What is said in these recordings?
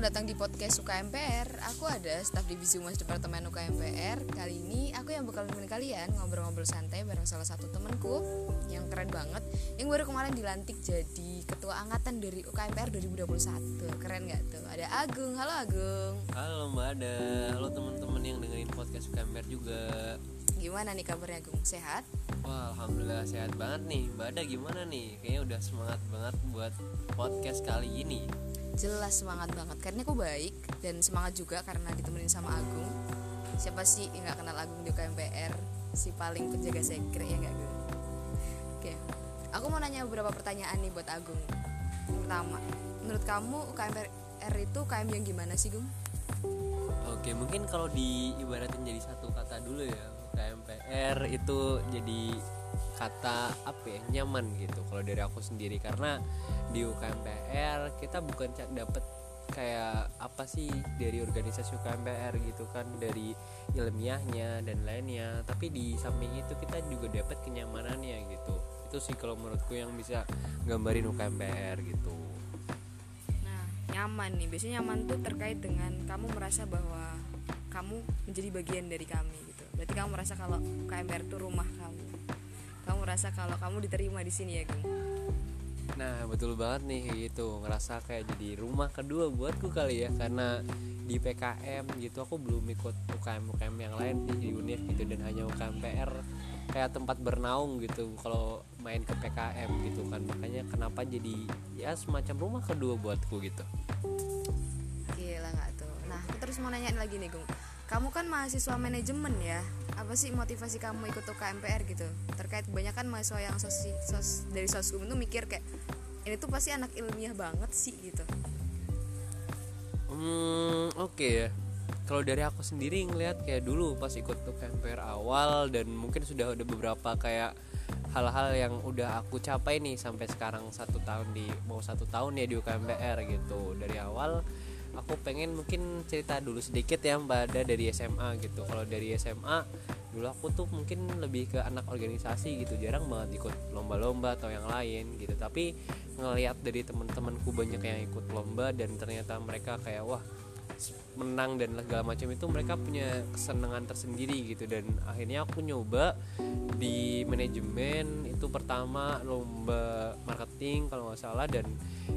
Selamat datang di podcast UKMPR. Aku ada staf divisi humas Departemen UKMPR. Kali ini aku yang bakal nemenin kalian ngobrol-ngobrol santai bareng salah satu temanku yang keren banget, yang baru kemarin dilantik jadi ketua angkatan dari UKMPR 2021. Keren gak tuh? Ada Agung. Halo Agung. Halo Mbak Ada. Halo teman-teman yang dengerin podcast UKMPR juga. Gimana nih kabarnya Agung? Sehat? Wah, alhamdulillah sehat banget nih. Mbak Ada gimana nih? Kayaknya udah semangat banget buat podcast kali ini. Jelas semangat banget, karena aku baik dan semangat juga karena ditemenin sama Agung. Siapa sih yang gak kenal Agung di UKMPR, si paling penjaga sekre, ya gak Agung? Oke, aku mau nanya beberapa pertanyaan nih buat Agung. Pertama, menurut kamu UKMPR itu KM yang gimana sih, Gung? Oke, mungkin kalau diibaratin jadi satu kata dulu ya, UKMPR itu jadi kata apa ya, nyaman gitu kalau dari aku sendiri. Karena di UKMPR kita bukan dapat kayak apa sih dari organisasi UKMPR gitu kan, dari ilmiahnya dan lainnya, tapi di samping itu kita juga dapat kenyamanannya gitu. Itu sih kalau menurutku yang bisa gambarin UKMPR gitu. Nah, nyaman nih, biasanya nyaman tuh terkait dengan kamu merasa bahwa kamu menjadi bagian dari kami gitu. Berarti kamu merasa kalau UKMPR tuh rumah kamu. Kamu merasa kalau kamu diterima di sini ya, Gung. Nah, betul banget nih gitu. Ngerasa kayak jadi rumah kedua buatku kali ya, karena di PKM gitu aku belum ikut UKM-UKM yang lain di UNIF gitu, dan hanya UKMPR kayak tempat bernaung gitu kalau main ke PKM gitu kan. Makanya kenapa jadi ya semacam rumah kedua buatku gitu. Gila enggak tuh. Nah, aku terus mau nanyain lagi nih, Gung. Kamu kan mahasiswa manajemen ya. Apa sih motivasi kamu ikut UKMPR gitu? Terkait kebanyakan mahasiswa yang dari soskum itu mikir kayak ini tuh pasti anak ilmiah banget sih gitu. Oke ya. Kalau dari aku sendiri ngelihat kayak dulu pas ikut UKMPR awal, dan mungkin sudah ada beberapa kayak hal-hal yang udah aku capai nih sampai sekarang 1 tahun ya di UKMPR gitu. Dari awal aku pengen mungkin cerita dulu sedikit ya Mbak Ada dari SMA gitu. Kalau dari SMA dulu aku tuh mungkin lebih ke anak organisasi gitu, jarang banget ikut lomba-lomba atau yang lain gitu. Tapi ngelihat dari teman-temanku banyak yang ikut lomba dan ternyata mereka kayak wah menang dan segala macam, itu mereka punya kesenangan tersendiri gitu. Dan akhirnya aku nyoba di manajemen itu pertama lomba marketing kalau nggak salah, dan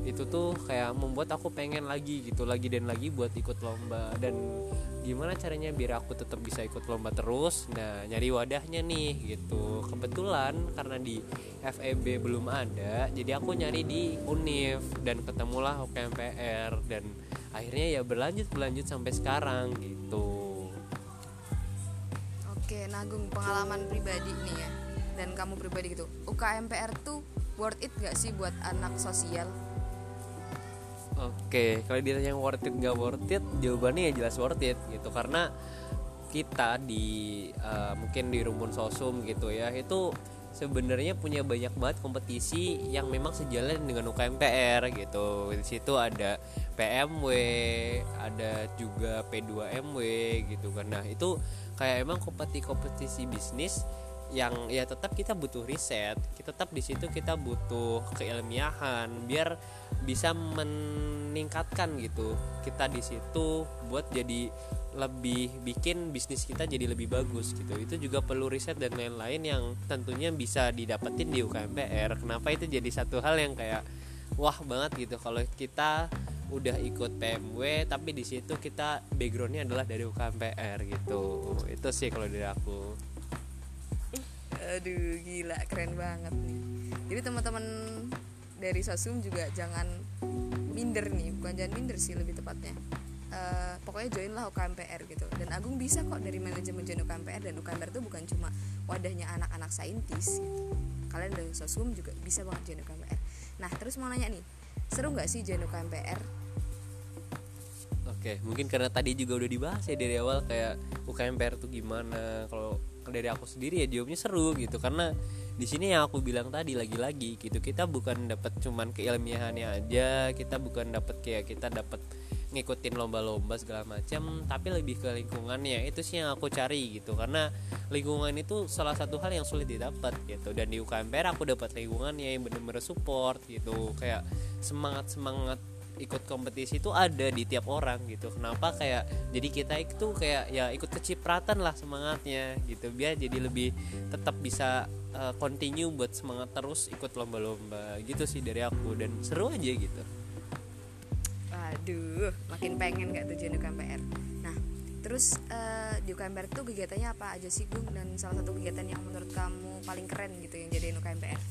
itu tuh kayak membuat aku pengen lagi gitu, lagi dan lagi buat ikut lomba. Dan gimana caranya biar aku tetap bisa ikut lomba terus? Nah, nyari wadahnya nih gitu. Kebetulan karena di FEB belum ada, jadi aku nyari di UNIF dan ketemulah UKMPR, dan akhirnya ya berlanjut sampai sekarang gitu. Oke, Nagung, pengalaman pribadi nih ya, dan kamu pribadi gitu, UKMPR tuh worth it gak sih buat anak sosial? Oke, kalau ditanya worth it gak worth it, jawabannya ya jelas worth it gitu. Karena kita di mungkin di rumpun sosum gitu ya, itu sebenarnya punya banyak banget kompetisi yang memang sejalan dengan UKMPR gitu. Di situ ada PMW, ada juga P2MW gitu kan. Nah, itu kayak emang kompetisi bisnis yang ya tetap kita butuh riset, kita tetap di situ kita butuh keilmiahan biar bisa meningkatkan gitu. Kita di situ buat jadi lebih bikin bisnis kita jadi lebih bagus gitu. Itu juga perlu riset dan lain-lain yang tentunya bisa didapetin di UKMPR. Kenapa itu jadi satu hal yang kayak wah banget gitu kalau kita udah ikut PMW tapi di situ kita backgroundnya adalah dari UKMPR gitu. Itu sih kalau dari aku. Aduh, gila, keren banget nih. Jadi teman-teman dari Sosum juga jangan minder nih, bukan jangan minder sih lebih tepatnya. Pokoknya join lah UKMPR gitu. Dan Agung bisa kok dari manajemen join UKMPR, dan UKMPR itu bukan cuma wadahnya anak-anak saintis gitu. Kalian dari Sosum juga bisa banget join UKMPR. Nah, terus mau nanya nih, seru nggak sih join UKMPR? Oke, mungkin karena tadi juga udah dibahas ya dari awal kayak UKMPR tuh gimana. Kalau dari aku sendiri ya jawabnya seru gitu, karena di sini yang aku bilang tadi lagi-lagi gitu, kita bukan dapat cuman keilmiahannya aja, kita bukan dapat kayak kita dapat ngikutin lomba-lomba segala macam, tapi lebih ke lingkungannya. Itu sih yang aku cari gitu, karena lingkungan itu salah satu hal yang sulit didapat gitu. Dan di UKMPR aku dapat lingkungannya yang benar-benar support gitu, kayak semangat ikut kompetisi itu ada di tiap orang gitu. Kenapa kayak jadi kita itu kayak ya ikut kecipratan lah semangatnya gitu, biar jadi lebih tetap bisa continue buat semangat terus ikut lomba-lomba gitu sih dari aku, dan seru aja gitu. Waduh, makin pengen gak tujuan UKMPR. Nah, terus di UKMPR tuh kegiatannya apa aja sih, Gung? Dan salah satu kegiatan yang menurut kamu paling keren gitu yang jadiin UKMPR?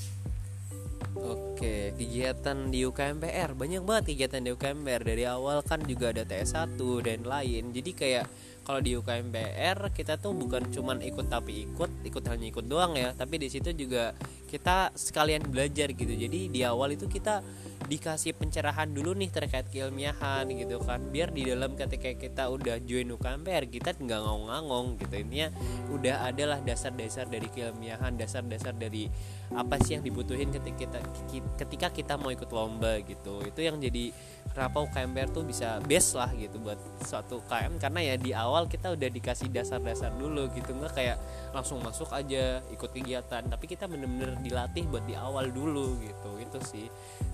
Oke, kegiatan di UKMPR banyak banget kegiatan di UKMPR. Dari awal kan juga ada TS1 dan lain. Jadi kayak kalau di UKMPR kita tuh bukan cuman ikut tapi ikut hanya ikut doang ya, tapi di situ juga kita sekalian belajar gitu. Jadi di awal itu kita dikasih pencerahan dulu nih terkait keilmiahan gitu kan, biar di dalam ketika kita udah join UKMPR kita nggak ngangong-ngangong gitu. Intinya udah adalah dasar-dasar dari keilmiahan, dasar-dasar dari apa sih yang dibutuhin ketika kita mau ikut lomba gitu. Itu yang jadi kenapa UKMPR tuh bisa best lah gitu buat suatu UKM, karena ya di awal kita udah dikasih dasar-dasar dulu gitu, nggak kayak langsung masuk aja ikut kegiatan, tapi kita bener-bener dilatih buat di awal dulu gitu. Itu sih,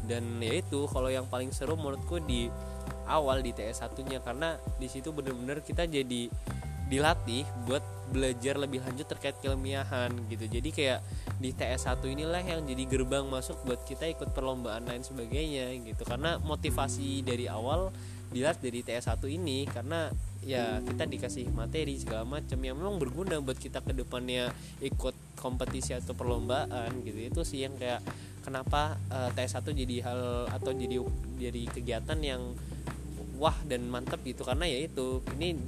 dan ya itu kalau yang paling seru menurutku di awal di TS1-nya, karena di situ benar-benar kita jadi dilatih buat belajar lebih lanjut terkait keilmiahan gitu. Jadi kayak di TS1 inilah yang jadi gerbang masuk buat kita ikut perlombaan lain sebagainya gitu, karena motivasi dari awal dilihat dari TS1 ini, karena ya kita dikasih materi segala macam yang memang berguna buat kita ke depannya ikut kompetisi atau perlombaan gitu. Itu sih yang kayak kenapa TS1 jadi hal atau jadi kegiatan yang wah dan mantap gitu, karena ya itu ini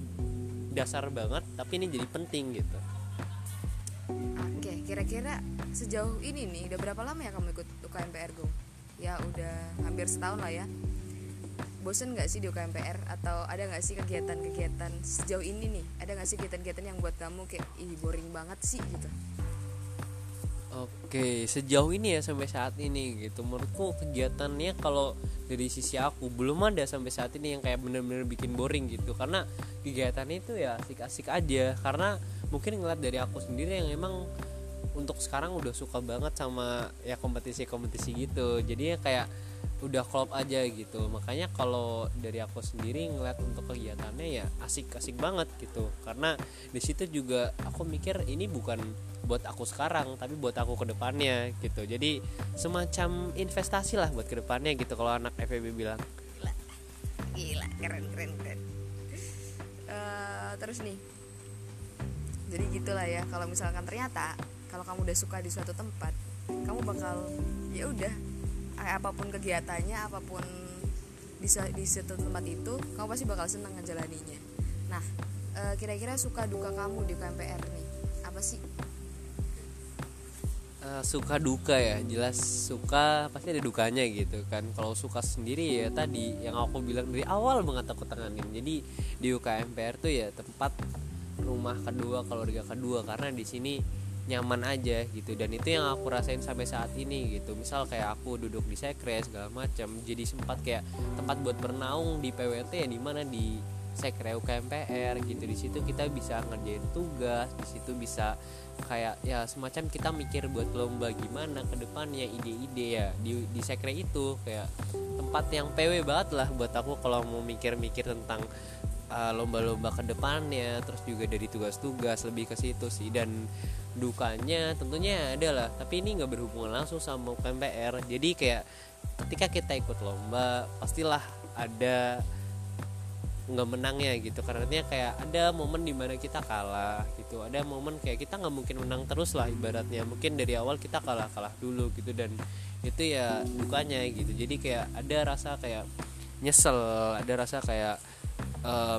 dasar banget tapi ini jadi penting gitu. Oke, kira-kira sejauh ini nih udah berapa lama ya kamu ikut UKMPR, Gung? Ya udah hampir setahun lah ya. Bosen gak sih di UKMPR? Atau ada gak sih kegiatan-kegiatan sejauh ini nih, ada gak sih kegiatan-kegiatan yang buat kamu kayak ih boring banget sih gitu? Oke, sejauh ini ya sampai saat ini gitu, menurutku kegiatannya kalau dari sisi aku belum ada sampai saat ini yang kayak benar-benar bikin boring gitu, karena kegiatan itu ya asik-asik aja. Karena mungkin ngeliat dari aku sendiri yang emang untuk sekarang udah suka banget sama ya kompetisi-kompetisi gitu, jadi ya kayak udah klop aja gitu. Makanya kalau dari aku sendiri ngeliat untuk kegiatannya ya asik-asik banget gitu, karena di situ juga aku mikir ini bukan buat aku sekarang tapi buat aku kedepannya gitu. Jadi semacam investasi lah buat kedepannya gitu kalau anak FEB bilang. Gila, keren. Terus nih, jadi gitulah ya, kalau misalkan ternyata kalau kamu udah suka di suatu tempat kamu bakal ya udah apapun kegiatannya, apapun di suatu tempat itu kamu pasti bakal senang ngejalaninya. Nah, kira-kira suka duka kamu di UKMPR nih apa sih? Suka duka ya, jelas suka pasti ada dukanya gitu kan. Kalau suka sendiri ya tadi yang aku bilang dari awal banget aku tenganin. Jadi di UKMPR tuh ya tempat rumah kedua, keluarga kedua, karena di sini nyaman aja gitu, dan itu yang aku rasain sampai saat ini gitu. Misal kayak aku duduk di sekre segala macam, jadi sempat kayak tempat buat bernaung di PWT ya, di mana di sekre UKMPR gitu. Di situ kita bisa ngerjain tugas, di situ bisa kayak ya semacam kita mikir buat lomba gimana ke depannya, ide-ide ya di sekre itu kayak tempat yang PW banget lah buat aku kalau mau mikir-mikir tentang lomba-lomba ke depannya, terus juga dari tugas-tugas lebih ke situ sih. Dan dukanya tentunya ada lah, tapi ini nggak berhubungan langsung sama UKMPR. Jadi kayak ketika kita ikut lomba pastilah ada nggak menangnya gitu, karena kayak ada momen dimana kita kalah gitu, ada momen kayak kita nggak mungkin menang terus lah ibaratnya, mungkin dari awal kita kalah dulu gitu. Dan itu ya dukanya gitu, jadi kayak ada rasa kayak nyesel, ada rasa kayak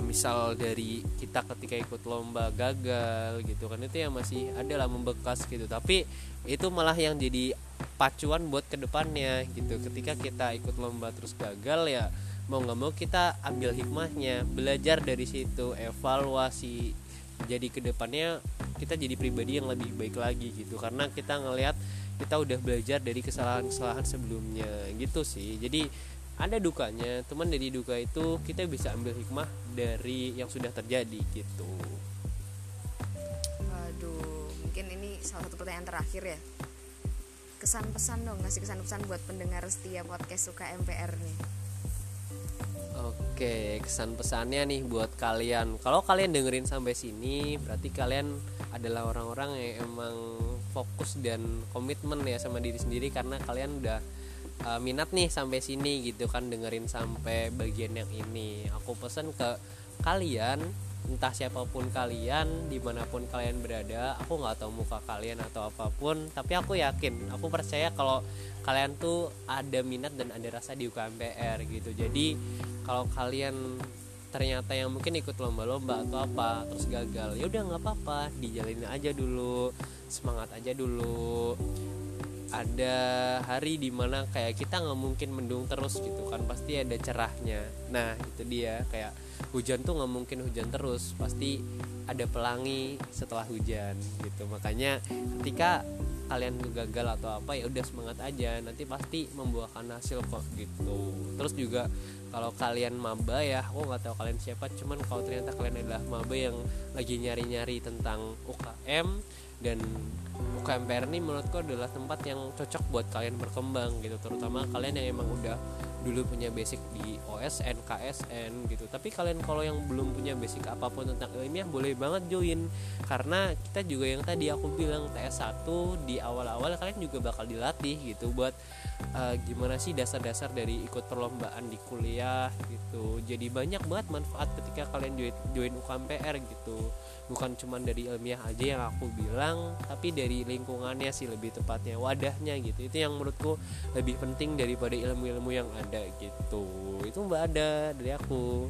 misal dari kita ketika ikut lomba gagal gitu kan, itu yang masih adalah membekas gitu. Tapi itu malah yang jadi pacuan buat kedepannya gitu. Ketika kita ikut lomba terus gagal ya mau gak mau kita ambil hikmahnya, belajar dari situ, evaluasi, jadi kedepannya kita jadi pribadi yang lebih baik lagi gitu, karena kita ngelihat kita udah belajar dari kesalahan-kesalahan sebelumnya gitu sih. Jadi ada dukanya, teman, dari duka itu kita bisa ambil hikmah dari yang sudah terjadi gitu. Waduh, mungkin ini salah satu pertanyaan terakhir ya. Kesan-pesan dong, ngasih kesan-pesan buat pendengar setia podcast UKMPR nih. Oke, kesan-pesannya nih buat kalian. Kalau kalian dengerin sampai sini, berarti kalian adalah orang-orang yang emang fokus dan komitmen ya sama diri sendiri, karena kalian udah minat nih sampai sini gitu kan, dengerin sampai bagian yang ini. Aku pesan ke kalian, entah siapapun kalian, dimanapun kalian berada, aku gak tahu muka kalian atau apapun, tapi aku yakin, aku percaya kalau kalian tuh ada minat dan ada rasa di UKMPR gitu. Jadi kalau kalian ternyata yang mungkin ikut lomba-lomba atau apa terus gagal, ya udah gak apa-apa, dijalin aja dulu, semangat aja dulu. Ada hari dimana kayak kita gak mungkin mendung terus gitu kan, pasti ada cerahnya. Nah itu dia, kayak hujan tuh gak mungkin hujan terus, pasti ada pelangi setelah hujan gitu. Makanya ketika kalian gagal atau apa, ya udah semangat aja, nanti pasti membuahkan hasil kok gitu. Terus juga kalau kalian maba ya, aku gak tahu kalian siapa, cuman kalau ternyata kalian adalah maba yang lagi nyari-nyari tentang UKM dan UKMPR ini, menurutku adalah tempat yang cocok buat kalian berkembang gitu, terutama kalian yang emang udah dulu punya basic di OSN, KSN gitu. Tapi kalian kalau yang belum punya basic apapun tentang ilmiah, boleh banget join, karena kita juga yang tadi aku bilang TS1 di awal-awal kalian juga bakal dilatih gitu buat gimana sih dasar-dasar dari ikut perlombaan di kuliah gitu. Jadi banyak banget manfaat ketika kalian join UKMPR gitu, bukan cuma dari ilmiah aja yang aku bilang, tapi dari lingkungannya sih lebih tepatnya, wadahnya gitu. Itu yang menurutku lebih penting daripada ilmu-ilmu yang ada gitu. Itu mbak ada dari aku.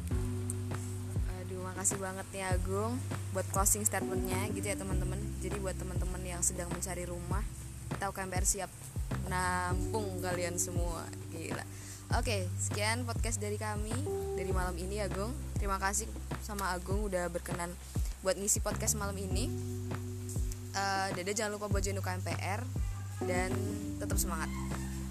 Aduh, makasih banget nih Agung buat closing statementnya gitu ya teman-teman. Jadi buat teman-teman yang sedang mencari rumah, kita UKMPR siap nampung kalian semua. Gila. Oke, sekian podcast dari kami dari malam ini Agung. Terima kasih sama Agung udah berkenan buat ngisi podcast malam ini. Dede jangan lupa buat join UKMPR dan tetap semangat.